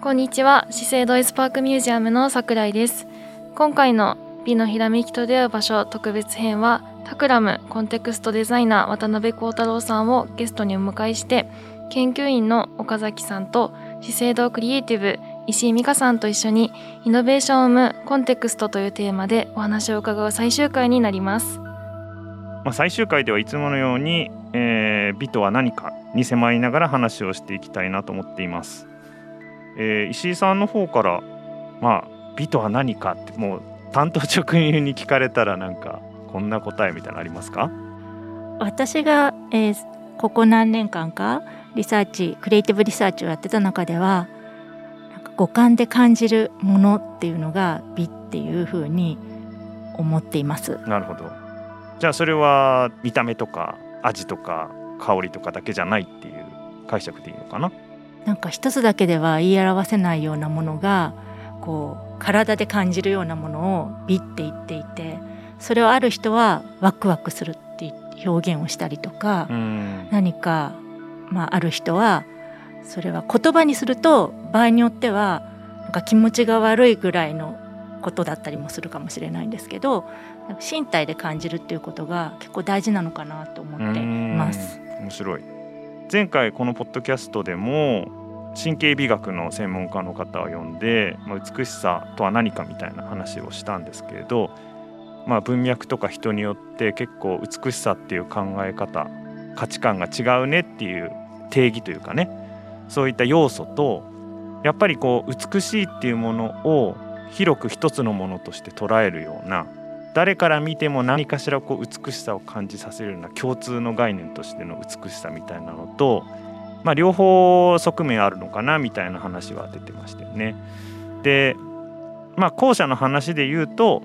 こんにちは、資生堂エスパークミュージアムの桜井です。今回の美のひらめきと出会う場所特別編は、タクラムコンテクストデザイナー渡辺幸太郎さんをゲストにお迎えして、研究員の岡崎さんと資生堂クリエイティブ石井美香さんと一緒にイノベーションを生むコンテクストというテーマでお話を伺う最終回になります。最終回ではいつものように、美とは何かに迫りながら話をしていきたいなと思っています。石井さんの方から、美とは何かってもう単刀直入に聞かれたら、なんかこんな答えみたいなのありますか？私が、ここ何年間かリサーチ、クリエイティブリサーチをやってた中では、なんか五感で感じるものっていうのが美っていうふうに思っています。なるほど。じゃあそれは見た目とか味とか香りとかだけじゃないっていう解釈でいいのかな？なんか一つだけでは言い表せないようなものが、こう体で感じるようなものを美って言っていて、それをある人はワクワクするっていう表現をしたりとか、何か、ある人はそれは言葉にすると、場合によってはなんか気持ちが悪いぐらいのことだったりもするかもしれないんですけど、身体で感じるっていうことが結構大事なのかなと思っています。面白い。前回このポッドキャストでも神経美学の専門家の方を呼んで、美しさとは何かみたいな話をしたんですけれど、文脈とか人によって結構美しさっていう考え方、価値観が違うねっていう定義というかね、そういった要素と、やっぱりこう美しいっていうものを広く一つのものとして捉えるような、誰から見ても何かしらこう美しさを感じさせるような共通の概念としての美しさみたいなのと、両方側面あるのかなみたいな話は出てましたよね。で、後者の話で言うと、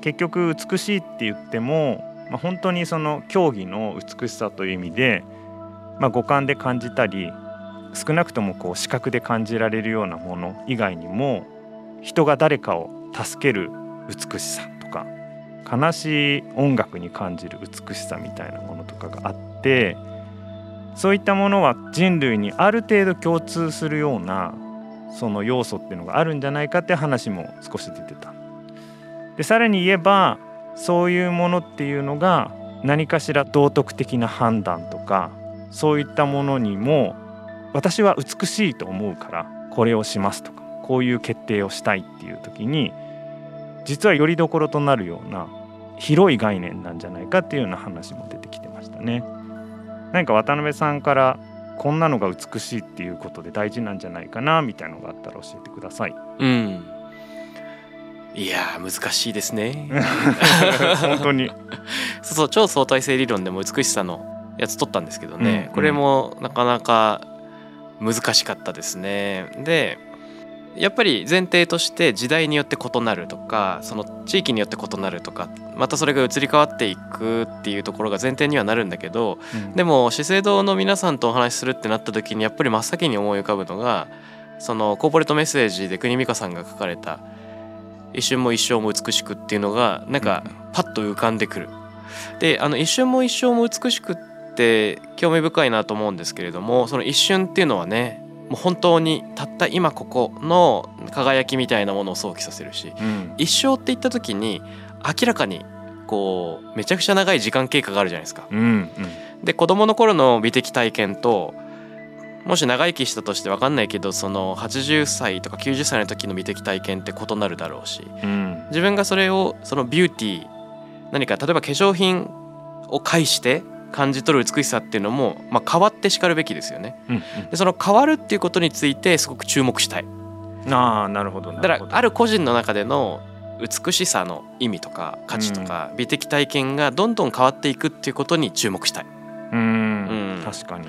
結局美しいって言っても、本当にその競技の美しさという意味で、五感で感じたり、少なくともこう視覚で感じられるようなもの以外にも、人が誰かを助ける美しさとか、悲しい音楽に感じる美しさみたいなものとかがあって、そういったものは人類にある程度共通するようなその要素っていうのがあるんじゃないかって話も少し出てた。で、さらに言えば、そういうものっていうのが何かしら道徳的な判断とか、そういったものにも、私は美しいと思うからこれをしますとか、こういう決定をしたいっていう時に、実はよりどころとなるような広い概念なんじゃないかっていうような話も出てきてましたね。何か渡辺さんから、こんなのが美しいっていうことで大事なんじゃないかなみたいなのがあったら教えてください。いや難しいですね本当にそう超相対性理論でも美しさのやつ取ったんですけどね、これもなかなか難しかったですね。で、やっぱり前提として、時代によって異なるとか、その地域によって異なるとか、またそれが移り変わっていくっていうところが前提にはなるんだけど、でも資生堂の皆さんとお話しするってなった時に、やっぱり真っ先に思い浮かぶのが、そのコーポレートメッセージで国美香さんが書かれた一瞬も一生も美しくっていうのが、なんかパッと浮かんでくる。で、一瞬も一生も美しくって興味深いなと思うんですけれども、その一瞬っていうのはね、もう本当にたった今ここの輝きみたいなものを想起させるし、一生って言った時に明らかにこうめちゃくちゃ長い時間経過があるじゃないですか。で、子供の頃の美的体験と、もし長生きしたとして分かんないけど、その80歳とか90歳の時の美的体験って異なるだろうし、自分がそれをそのビューティー、何か例えば化粧品を介して感じ取る美しさっていうのも、変わってしかるべきですよね。で、その変わるっていうことについてすごく注目したい。なるほど。だからある個人の中での美しさの意味とか価値とか、美的体験がどんどん変わっていくっていうことに注目したい。確かに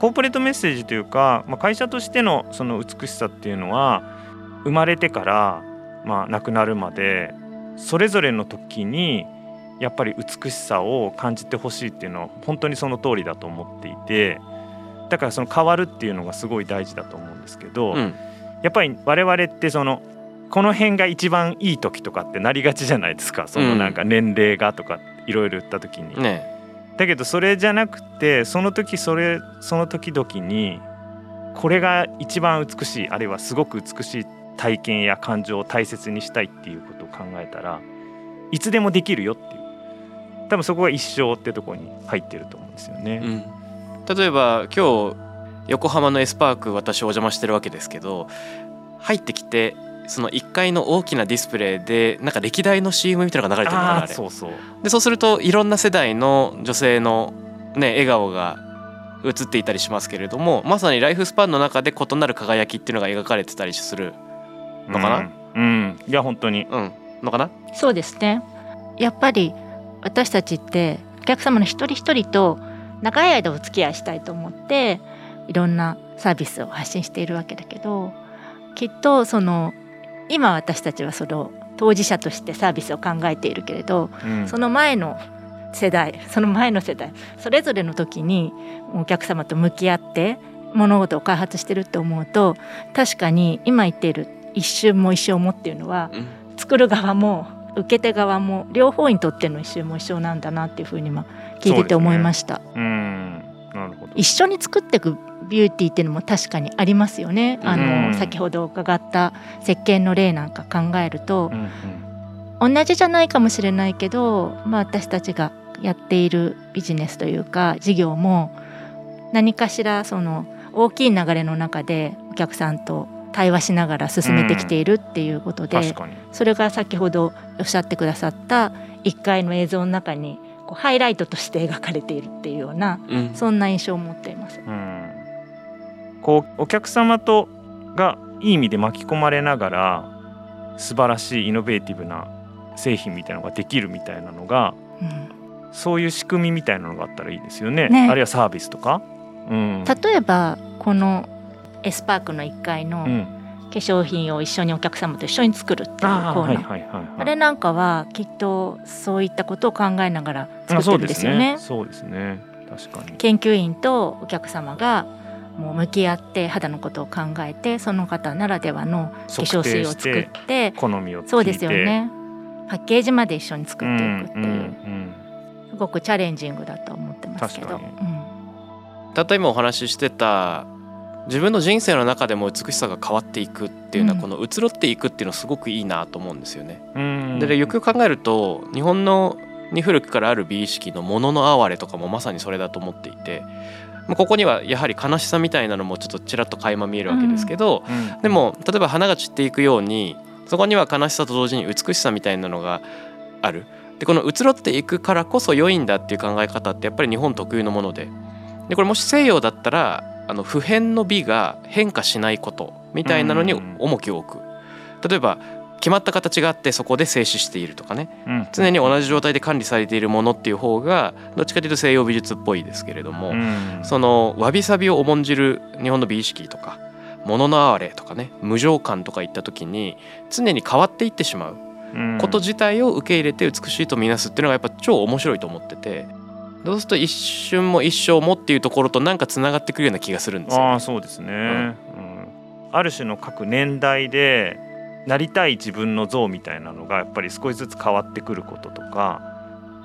コーポレートメッセージというか、会社としてのその美しさっていうのは、生まれてから、亡くなるまでそれぞれの時にやっぱり美しさを感じてほしいっていうのは本当にその通りだと思っていて、だからその変わるっていうのがすごい大事だと思うんですけど、やっぱり我々ってそのこの辺が一番いい時とかってなりがちじゃないですか。そのなんか年齢がとかいろいろ言った時に、だけどそれじゃなくて、その時々にこれが一番美しい、あるいはすごく美しい体験や感情を大切にしたいっていうことを考えたら、いつでもできるよっていう、多分そこが一生ってところに入ってると思うんですよね、うん、例えば今日横浜のエスパーク私お邪魔してるわけですけど、入ってきてその1階の大きなディスプレイでなんか歴代の CM みたいなのが流れてるのかな、あれ。そうそう。でそうするといろんな世代の女性の、ね、笑顔が映っていたりしますけれども、まさにライフスパンの中で異なる輝きっていうのが描かれてたりするのかな、うんうん、いや本当に、うん、のかな。そうですね、やっぱり私たちってお客様の一人一人と長い間お付き合いしたいと思っていろんなサービスを発信しているわけだけど、きっとその今私たちはその当事者としてサービスを考えているけれど、うん、その前の世代、その前の世代、それぞれの時にお客様と向き合って物事を開発してると思うと、確かに今言っている一瞬も一生もっていうのは、うん、作る側も受け手側も両方にとっての一瞬も一生なんだなっていうふうに今聞いてて思いました。そうですね。なるほど。一緒に作っていくビューティーっていうのも確かにありますよね。先ほど伺った石鹸の例なんか考えると、うんうん、同じじゃないかもしれないけど、まあ、私たちがやっているビジネスというか事業も何かしらその大きい流れの中でお客さんと対話しながら進めてきているっていうことで、うん、それが先ほどおっしゃってくださった1回の映像の中にこうハイライトとして描かれているっていうような、うん、そんな印象を持っています、うん、こうお客様とがいい意味で巻き込まれながら素晴らしいイノベーティブな製品みたいなのができるみたいなのが、うん、そういう仕組みみたいなのがあったらいいですよ ね。あるいはサービスとか、うん、例えばこのエスパークの1階の化粧品を一緒にお客様と一緒に作るっていうコーナー、あれなんかはきっとそういったことを考えながら作ってるんですよね。そうですね、確かに研究員とお客様がもう向き合って肌のことを考えて、その方ならではの化粧水を作って、好みを聞いて、そうですよね、パッケージまで一緒に作っていくっていう、うんうんうん、すごくチャレンジングだと思ってますけど、うん、たった今お話ししてた自分の人生の中でも美しさが変わっていくっていうのは、この移ろっていくっていうのはすごくいいなと思うんですよね、うん、でよく考えると日本のに古くからある美意識のものの哀れとかもまさにそれだと思っていて、ここにはやはり悲しさみたいなのもちょっとちらっと垣間見えるわけですけど、うん、でも例えば花が散っていくようにそこには悲しさと同時に美しさみたいなのがある。でこの移ろっていくからこそ良いんだっていう考え方ってやっぱり日本特有のもの でこれもし西洋だったら普遍の美が変化しないことみたいなのに重きを置く。例えば決まった形があってそこで静止しているとかね、うん、常に同じ状態で管理されているものっていう方がどっちかというと西洋美術っぽいですけれども、うん、そのわびさびを重んじる日本の美意識とか物の哀れとかね、無常感とかいった時に常に変わっていってしまうこと自体を受け入れて美しいとみなすっていうのがやっぱ超面白いと思ってて、どうすると一瞬も一生もっていうところとなんかつながってくるような気がするんですよ、ね、あ、そうですね、うんうん、ある種の各年代でなりたい自分の像みたいなのがやっぱり少しずつ変わってくることとか、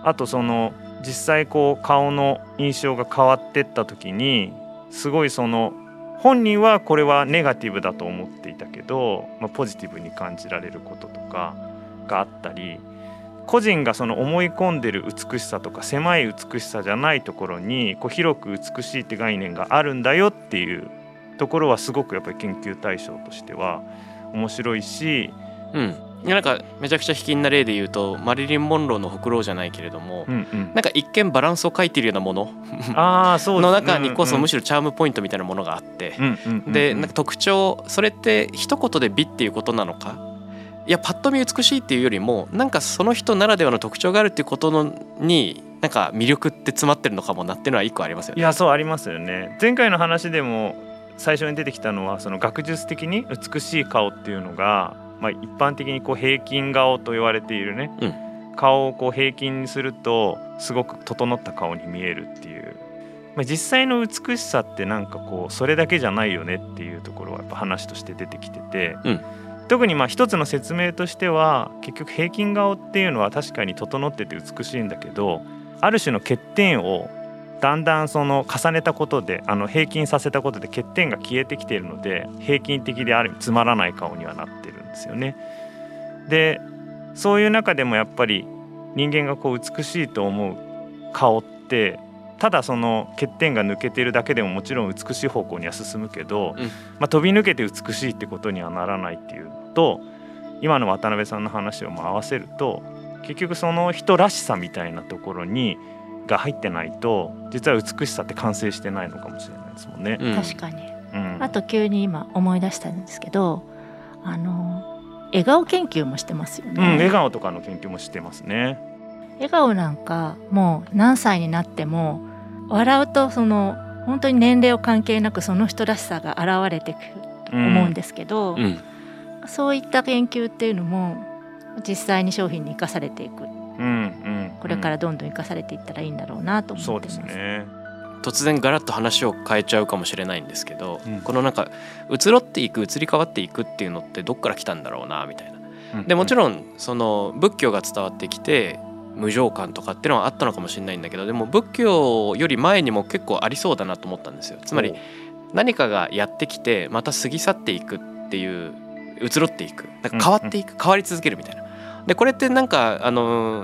あとその実際こう顔の印象が変わってった時にすごいその本人はこれはネガティブだと思っていたけど、まあ、ポジティブに感じられることとかがあったり、個人がその思い込んでる美しさとか狭い美しさじゃないところにこう広く美しいって概念があるんだよっていうところはすごくやっぱり研究対象としては面白いし、うん、いやなんかめちゃくちゃ卑近な例で言うとマリリン・モンローのほくろじゃないけれども、うんうん、なんか一見バランスを書いているようなものあ、そうですの中にこそむしろチャームポイントみたいなものがあって、でなんか特徴、それって一言で美っていうことなのか、いやパッと見美しいっていうよりもなんかその人ならではの特徴があるっていうことのになんか魅力って詰まってるのかもなっていうのは一個ありますよね。いやそうありますよね。前回の話でも最初に出てきたのはその学術的に美しい顔っていうのが、まあ、一般的にこう平均顔と言われているね、うん、顔をこう平均にするとすごく整った顔に見えるっていう、まあ、実際の美しさってなんかこうそれだけじゃないよねっていうところはやっぱ話として出てきてて、うん、特にまあ一つの説明としては結局平均顔っていうのは確かに整ってて美しいんだけど、ある種の欠点をだんだんその重ねたことで平均させたことで欠点が消えてきているので、平均的である意味つまらない顔にはなってるんですよね。でそういう中でもやっぱり人間がこう美しいと思う顔って、ただその欠点が抜けているだけでももちろん美しい方向には進むけど、飛び抜けて美しいってことにはならないっていうと、今の渡辺さんの話を合わせると、結局その人らしさみたいなところにが入ってないと、実は美しさって完成してないのかもしれないですもんね。確かに、あと急に今思い出したんですけど、笑顔研究もしてますよね、笑顔とかの研究もしてますね。笑顔なんかもう何歳になっても笑うと、その本当に年齢を関係なくその人らしさが現れてくると思うんですけど、そういった研究っていうのも実際に商品に生かされていく、これからどんどん生かされていったらいいんだろうなと思ってます。そうですね。突然ガラッと話を変えちゃうかもしれないんですけど、このなんか移ろっていく、移り変わっていくっていうのってどっから来たんだろうなみたいな、でもちろんその仏教が伝わってきて無常感とかっていうのはあったのかもしれないんだけど、でも仏教より前にも結構ありそうだなと思ったんですよ。つまり何かがやってきてまた過ぎ去っていくっていう、移ろっていく、なんか変わっていく、変わり続けるみたいな。でこれってなんか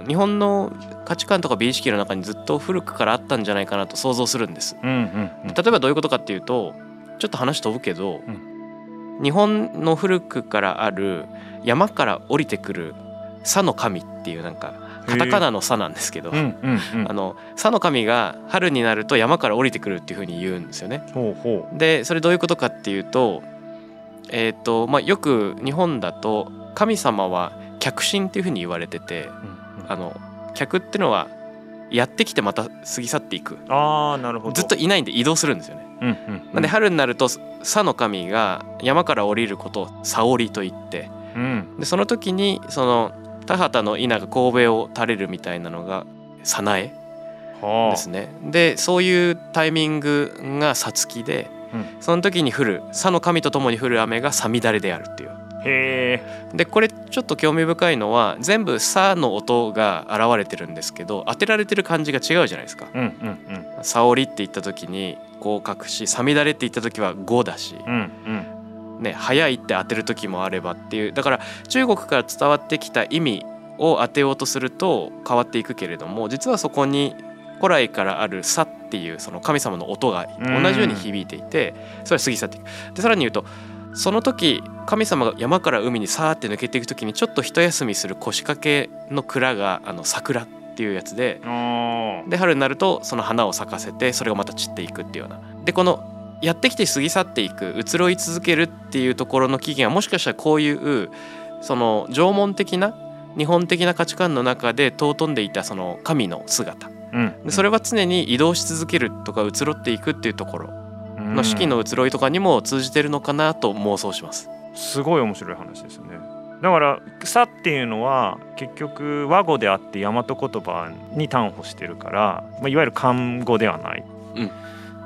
日本の価値観とか美意識の中にずっと古くからあったんじゃないかなと想像するんです、例えばどういうことかっていうと、ちょっと話飛ぶけど、日本の古くからある山から降りてくる佐の神っていう、なんかカタカナの佐なんですけど、佐の神が春になると山から降りてくるっていう風に言うんですよね。でそれどういうことかっていうと、よく日本だと神様は客神っていう風に言われてて、客ってのはやってきてまた過ぎ去っていく、なるほど、ずっといないんで移動するんですよね、なんで春になると佐の神が山から降りることを佐降りと言って、でその時にその田畑の稲が頭を垂れるみたいなのが早苗ですね、でそういうタイミングがさつきで、その時に降る佐の神とともに降る雨がさみだれであるっていう。でこれちょっと興味深いのは、全部さの音が現れてるんですけど、当てられてる漢字が違うじゃないですか。さおりって言った時にこう書くし、さみだれって言った時は語だし、早いって当てる時もあればっていう、だから中国から伝わってきた意味を当てようとすると変わっていくけれども、実はそこに古来からあるさっていうその神様の音が同じように響いていて、それは過ぎ去っていく。でさらに言うと、その時神様が山から海にさーって抜けていく時にちょっと一休みする腰掛けの蔵が桜っていうやつで、で春になるとその花を咲かせて、それがまた散っていくっていうような。でこのやってきて過ぎ去っていく、移ろい続けるっていうところの起源は、もしかしたらこういうその縄文的な日本的な価値観の中で尊んでいたその神の姿、でそれは常に移動し続けるとか移ろっていくっていうところの四季の移ろいとかにも通じてるのかなと妄想します、すごい面白い話ですよね。だから草っていうのは結局和語であって大和言葉に端歩してるから、いわゆる漢語ではない、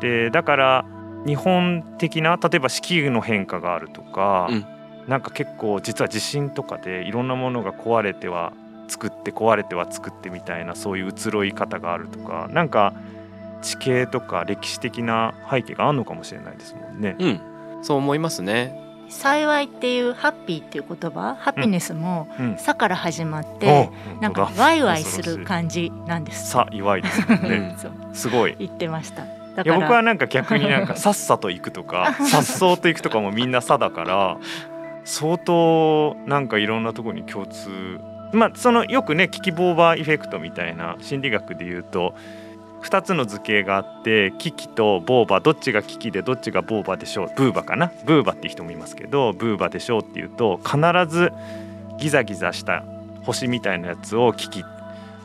でだから日本的な例えば四季の変化があるとか、なんか結構実は地震とかでいろんなものが壊れては作って、壊れては作ってみたいな、そういう移ろい方があるとか、なんか地形とか歴史的な背景があるのかもしれないですもんね、そう思いますね。幸いっていうハッピーっていう言葉、ハピネスもさから始まって、なんかワイワイする感じなんです。さ祝いですもんねすごい言ってました。いや僕はなんか逆になんかさっさと行くとかさっそうと行くとかもみんなさだから相当なんかいろんなところに共通、そのよくねキキボーバーエフェクトみたいな心理学で言うと2つの図形があって、キキとボーバー、どっちがキキでどっちがボーバーでしょう、ブーバかな、ブーバっていう人もいますけど、ブーバでしょうっていうと必ずギザギザした星みたいなやつをキキ、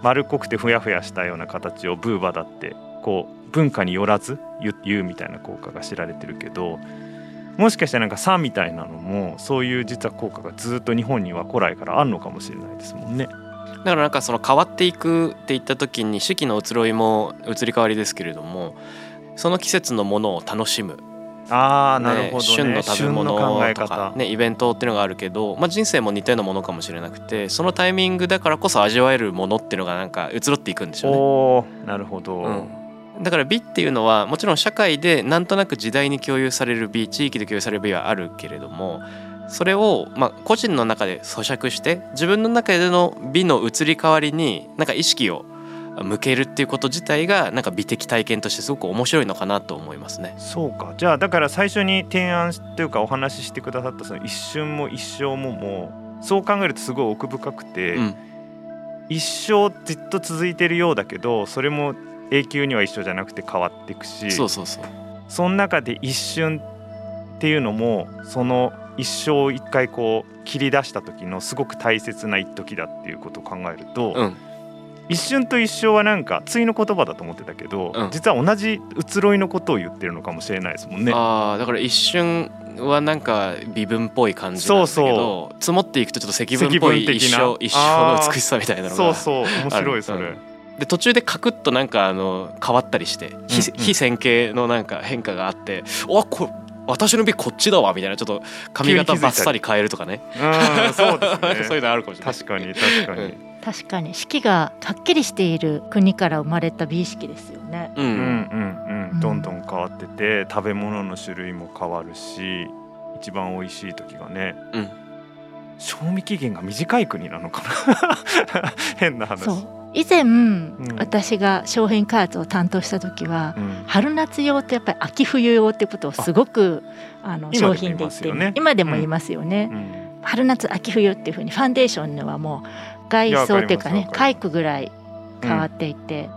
丸っこくてふやふやしたような形をブーバだってこう文化によらず言うみたいな効果が知られてるけど、もしかしたらなんかさみたいなのもそういう実は効果がずっと日本には古来からあるのかもしれないですもんね。だからなんかその変わっていくっていった時に、四季の移ろいも移り変わりですけれども、その季節のものを楽しむ、なるほどね、旬の食べ物とか、イベントっていうのがあるけど、人生も似たようなものかもしれなくて、そのタイミングだからこそ味わえるものっていうのがなんか移ろっていくんでしょうね。なるほど、だから美っていうのはもちろん社会でなんとなく時代に共有される美、地域で共有される美はあるけれども、それをまあ個人の中で咀嚼して自分の中での美の移り変わりになんか意識を向けるっていうこと自体がなんか美的体験としてすごく面白いのかなと思いますね。そうか、じゃあだから最初に提案というかお話ししてくださったその一瞬も一生ももうそう考えるとすごい奥深くて、うん、一生ずっと続いてるようだけどそれも永久には一緒じゃなくて変わっていくし、そうそうそう、その中で一瞬っていうのもその一生を一回こう切り出した時のすごく大切な一時だっていうことを考えると、うん、一瞬と一生はなんか対の言葉だと思ってたけど、うん、実は同じ移ろいのことを言ってるのかもしれないですもんね。あ、だから一瞬はなんか微分っぽい感じなんだけど、そうそう、積もっていくとちょっと積分っぽい一生の美しさみたいなのが、そうそう面白いそれ、うん、で途中でカクッとなんか変わったりして、うん、非線形のなんか変化があって、あ、これ私の美こっちだわみたいな、ちょっと髪型バッサリ変えるとかね、うん、そうですねそういうのあるかもしれない。確かに確かに、うん、確かに四季がはっきりしている国から生まれた美意識ですよね。うんうんうん、どんどん変わってて食べ物の種類も変わるし、一番美味しい時がね、うん、賞味期限が短い国なのかな変な話。そう、以前、うん、私が商品開発を担当した時は、うん、春夏用とやっぱり秋冬用ってことをすごく商品で言って、ね、今でも言いますよね、うんうん、春夏秋冬っていう風にファンデーションのはもう外装っていうかね、かいくぐらい変わっていて、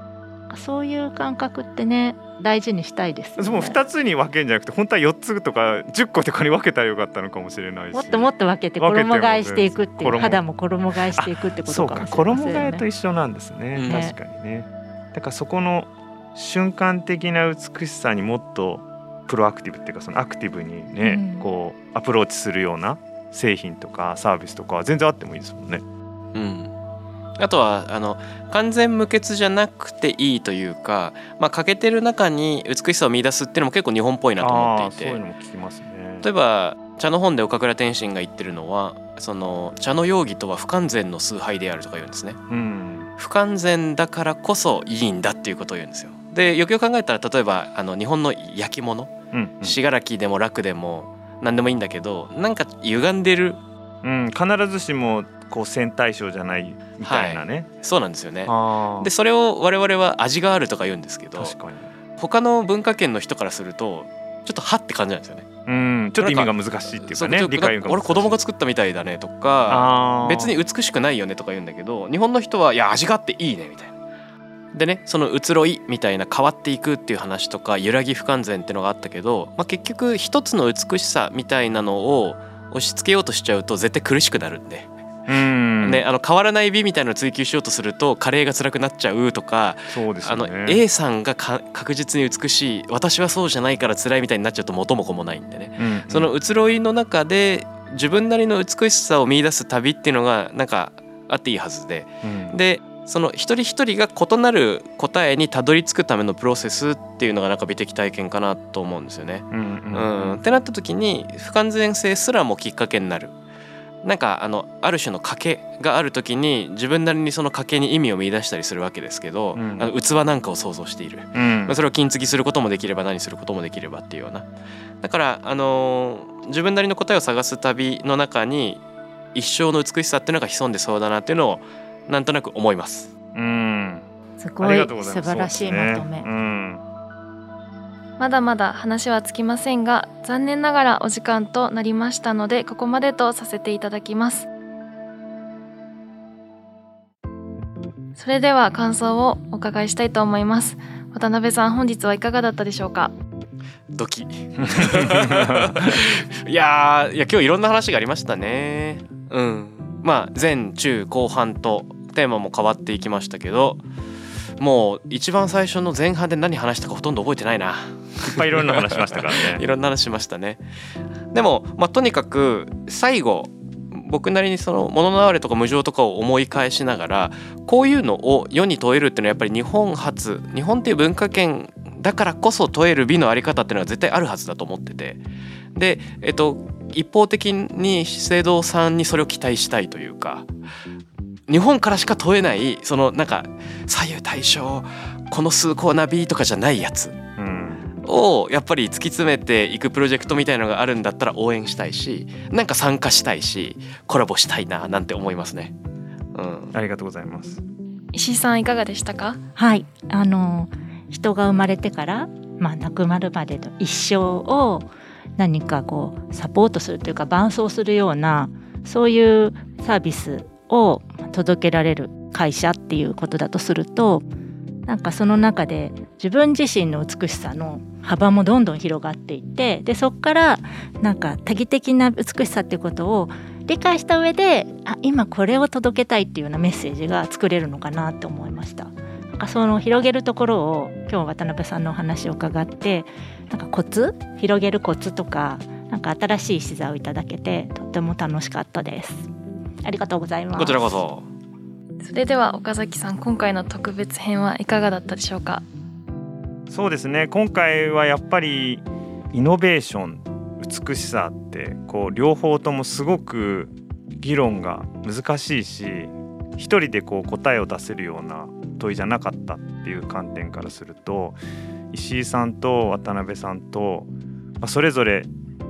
うん、そういう感覚ってね大事にしたいです、ね、もう2つに分けるんじゃなくて本当は4つとか10個とかに分けたらよかったのかもしれないし、もっともっと分けて衣替えしていくっていう、肌も衣替えしていくってことかもしれませんね。そうか、衣替えと一緒なんですね、うん、確かにね。だからそこの瞬間的な美しさにもっとプロアクティブっていうか、そのアクティブにね、うん、こうアプローチするような製品とかサービスとか全然あってもいいですもんね、うん、あとは完全無欠じゃなくていいというか、まあ、欠けてる中に美しさを見出すっていうのも結構日本っぽいなと思っていて、そういうのも聞きますね。例えば茶の本で岡倉天心が言ってるのは、その茶の容疑とは不完全の崇拝であるとか言うんですね、うん、不完全だからこそいいんだっていうことを言うんですよ。でよくよく考えたら、例えば日本の焼き物、信楽でも楽でも何でもいいんだけど、なんか歪んでる、うん、必ずしもこう線対称じゃないみたいなね、はい、そうなんですよね。でそれを我々は味があるとか言うんですけど、確かに他の文化圏の人からするとちょっとはって感じなんですよね、うん、ちょっと意味が難しいっていうかね、理解が難しい。俺子供が作ったみたいだねとか、別に美しくないよねとか言うんだけど、日本の人はいや味があっていいねみたいな。でね、その移ろいみたいな変わっていくっていう話とか揺らぎ不完全ってのがあったけど、まあ、結局一つの美しさみたいなのを押し付けようとしちゃうと絶対苦しくなるんで、ね、変わらない美みたいなのを追求しようとするとカレーが辛くなっちゃうとか、そうですよね、A さんが確実に美しい、私はそうじゃないから辛いみたいになっちゃうと元も子もないんでね、うんうん、その移ろいの中で自分なりの美しさを見出す旅っていうのがなんかあっていいはずで、うん、でその一人一人が異なる答えにたどり着くためのプロセスっていうのがなんか美的体験かなと思うんですよね、うんうんうん、ってなった時に不完全性すらもきっかけになる、なんかある種の賭けがある時に自分なりにその賭けに意味を見出したりするわけですけど、うん、器なんかを想像している、うんまあ、それを金継ぎすることもできれば何することもできればっていうような、だから自分なりの答えを探す旅の中に一生の美しさっていうのが潜んでそうだなっていうのをなんとなく思います。うん、すごい素晴らしいまとめ、ねうん、まだまだ話はつきませんが、残念ながらお時間となりましたのでここまでとさせていただきます。それでは感想をお伺いしたいと思います。渡辺さん、本日はいかがだったでしょうか。ドキいや今日いろんな話がありましたね、うんまあ、前中後半とテーマも変わっていきましたけど、もう一番最初の前半で何話したかほとんど覚えてないな。いっぱいいろんな話しましたからねいろんな話しましたね。でも、まあ、とにかく最後僕なりにその物の流れとか無常とかを思い返しながら、こういうのを世に問えるっていうのはやっぱり日本っていう文化圏だからこそ問える美のあり方っていうのは絶対あるはずだと思ってて、で、一方的に資生堂さんにそれを期待したいというか、日本からしか問えないそのなんか左右対称この崇高な美とかじゃないやつをやっぱり突き詰めていくプロジェクトみたいなのがあるんだったら応援したいし、なんか参加したいし、コラボしたいななんて思いますね、うん、ありがとうございます。石井さんいかがでしたか？はい、人が生まれてから、亡くなるまでの一生を何かこうサポートするというか伴走するような、そういうサービスを届けられる会社っていうことだとすると、なんかその中で自分自身の美しさの幅もどんどん広がっていって、でそこからなんか多義的な美しさっていうことを理解した上で、あ、今これを届けたいっていうようなメッセージが作れるのかなと思いました。なんかその広げるところを今日渡辺さんのお話を伺って、なんかコツ、広げるコツとか、なんか新しい視座をいただけてとっても楽しかったです。ありがとうございます。こちらこそ。それでは岡崎さん、今回の特別編はいかがだったでしょうか？そうですね、今回はやっぱりイノベーション、美しさってこう両方ともすごく議論が難しいし、一人でこう答えを出せるような問いじゃなかったっていう観点からすると、石井さんと渡辺さんとそれぞれ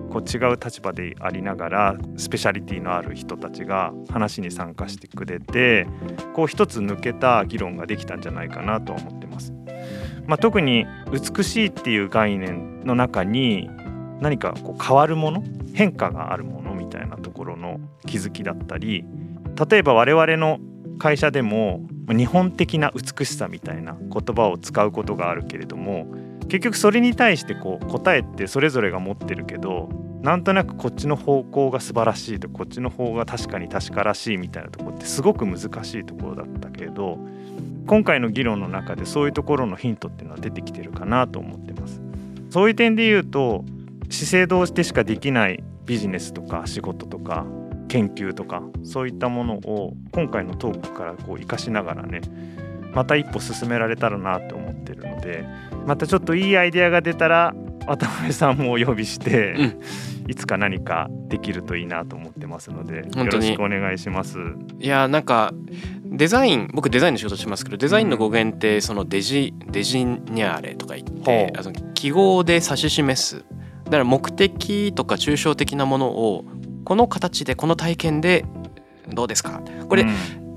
こう違う立場でありながらスペシャリティのある人たちが話に参加してくれて、こう一つ抜けた議論ができたんじゃないかなと思ってます、特に美しいっていう概念の中に何かこう変わるもの、変化があるものみたいなところの気づきだったり、例えば我々の会社でも日本的な美しさみたいな言葉を使うことがあるけれども、結局それに対してこう答えってそれぞれが持ってるけど、なんとなくこっちの方向が素晴らしいと、こっちの方が確かに確からしいみたいなところってすごく難しいところだったけど、今回の議論の中でそういうところのヒントっていうのは出てきてるかなと思ってます。そういう点で言うと、資生堂でしかできないビジネスとか仕事とか研究とか、そういったものを今回のトークからこう生かしながらね、また一歩進められたらなと思ってるので、またちょっといいアイデアが出たら渡辺さんもお呼びして、いつか何かできるといいなと思ってますので、よろしくお願いします。いや、なんかデザイン、僕デザインの仕事しますけど、デザインの語源ってそのデジニャーレとか言って、あの記号で指し示す、だから目的とか抽象的なものをこの形でこの体験でどうですか、これ、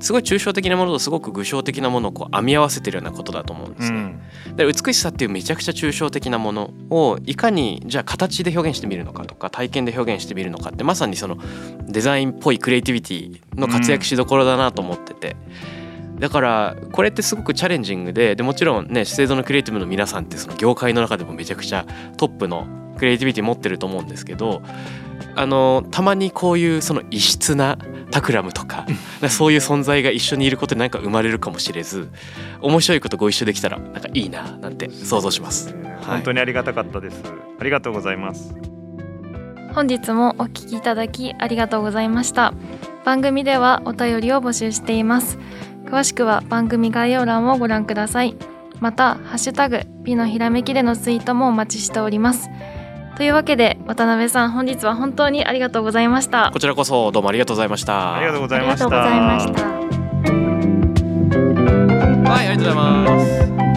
すごい抽象的なものとすごく具象的なものをこう編み合わせてるようなことだと思うんですね、だから美しさっていうめちゃくちゃ抽象的なものをいかにじゃあ形で表現してみるのかとか体験で表現してみるのかって、まさにそのデザインっぽいクリエイティビティの活躍しどころだなと思ってて、だからこれってすごくチャレンジングで、もちろんね、資生堂のクリエイティブの皆さんってその業界の中でもめちゃくちゃトップのクリエイティビティ持ってると思うんですけど、たまにこういうその異質なタクラムとかそういう存在が一緒にいることでなんか生まれるかもしれず、面白いことご一緒できたらなんかいいななんて想像します、本当にありがたかったです。ありがとうございます。本日もお聞きいただきありがとうございました。番組ではお便りを募集しています。詳しくは番組概要欄をご覧ください。またハッシュタグ美のひらめきでのツイートもお待ちしております。というわけで渡辺さん、本日は本当にありがとうございました。こちらこそどうもありがとうございました。ありがとうございました。はい、ありがとうございます。